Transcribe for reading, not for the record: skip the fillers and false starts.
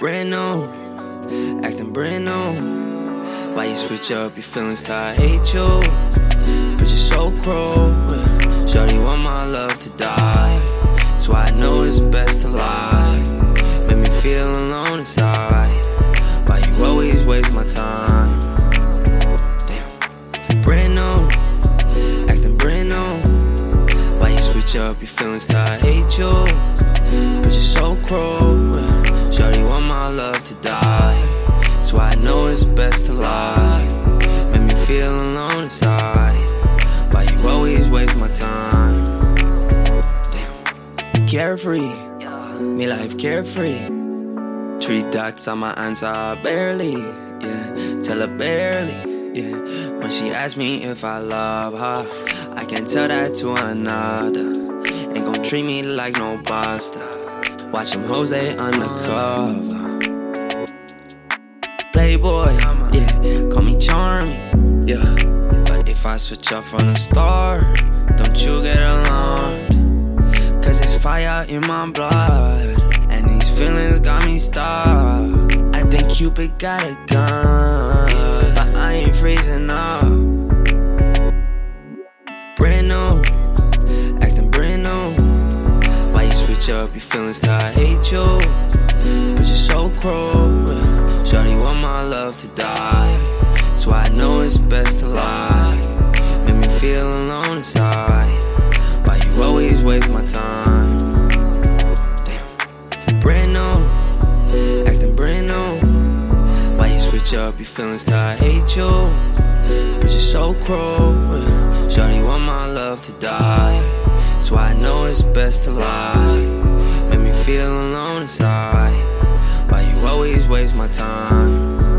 brand new, acting brand new. Why you switch up your feelings till I hate you? But you're so cruel. Shorty want my love to die, that's why I know it's best to lie. Make me feel alone inside. Why you always waste my time? Damn. Brand new, acting brand new. Why you switch up your feelings till I hate you? But you're so cruel. Shorty want my love to die, that's why I know it's best to lie. Make me feel alone inside. Why you always waste my time? Damn. Carefree, me life carefree. 3 dots on my answer, barely, yeah. Tell her barely, yeah. When she asks me if I love her, I can't tell that to another. Ain't gon' treat me like no buster. Watch them hoes, they undercover. Playboy, yeah. Call me charming, yeah. But if I switch up from the start, don't you get alarmed. Cause it's fire in my blood. Feelings got me stuck. I think Cupid got a gun, but I ain't freezing up. Brand new, acting brand new. Why you switch up your feelings till I hate you? But you're so cruel. Shorty want my love to die, that's why I know it's best to lie. Make me feel alone inside. Why you always waste my time? Brand new, acting brand new. Why you switch up your feelings till I hate you? But you're so cruel. Shorty want my love to die, that's why I know it's best to lie. Make me feel alone inside. Why you always waste my time?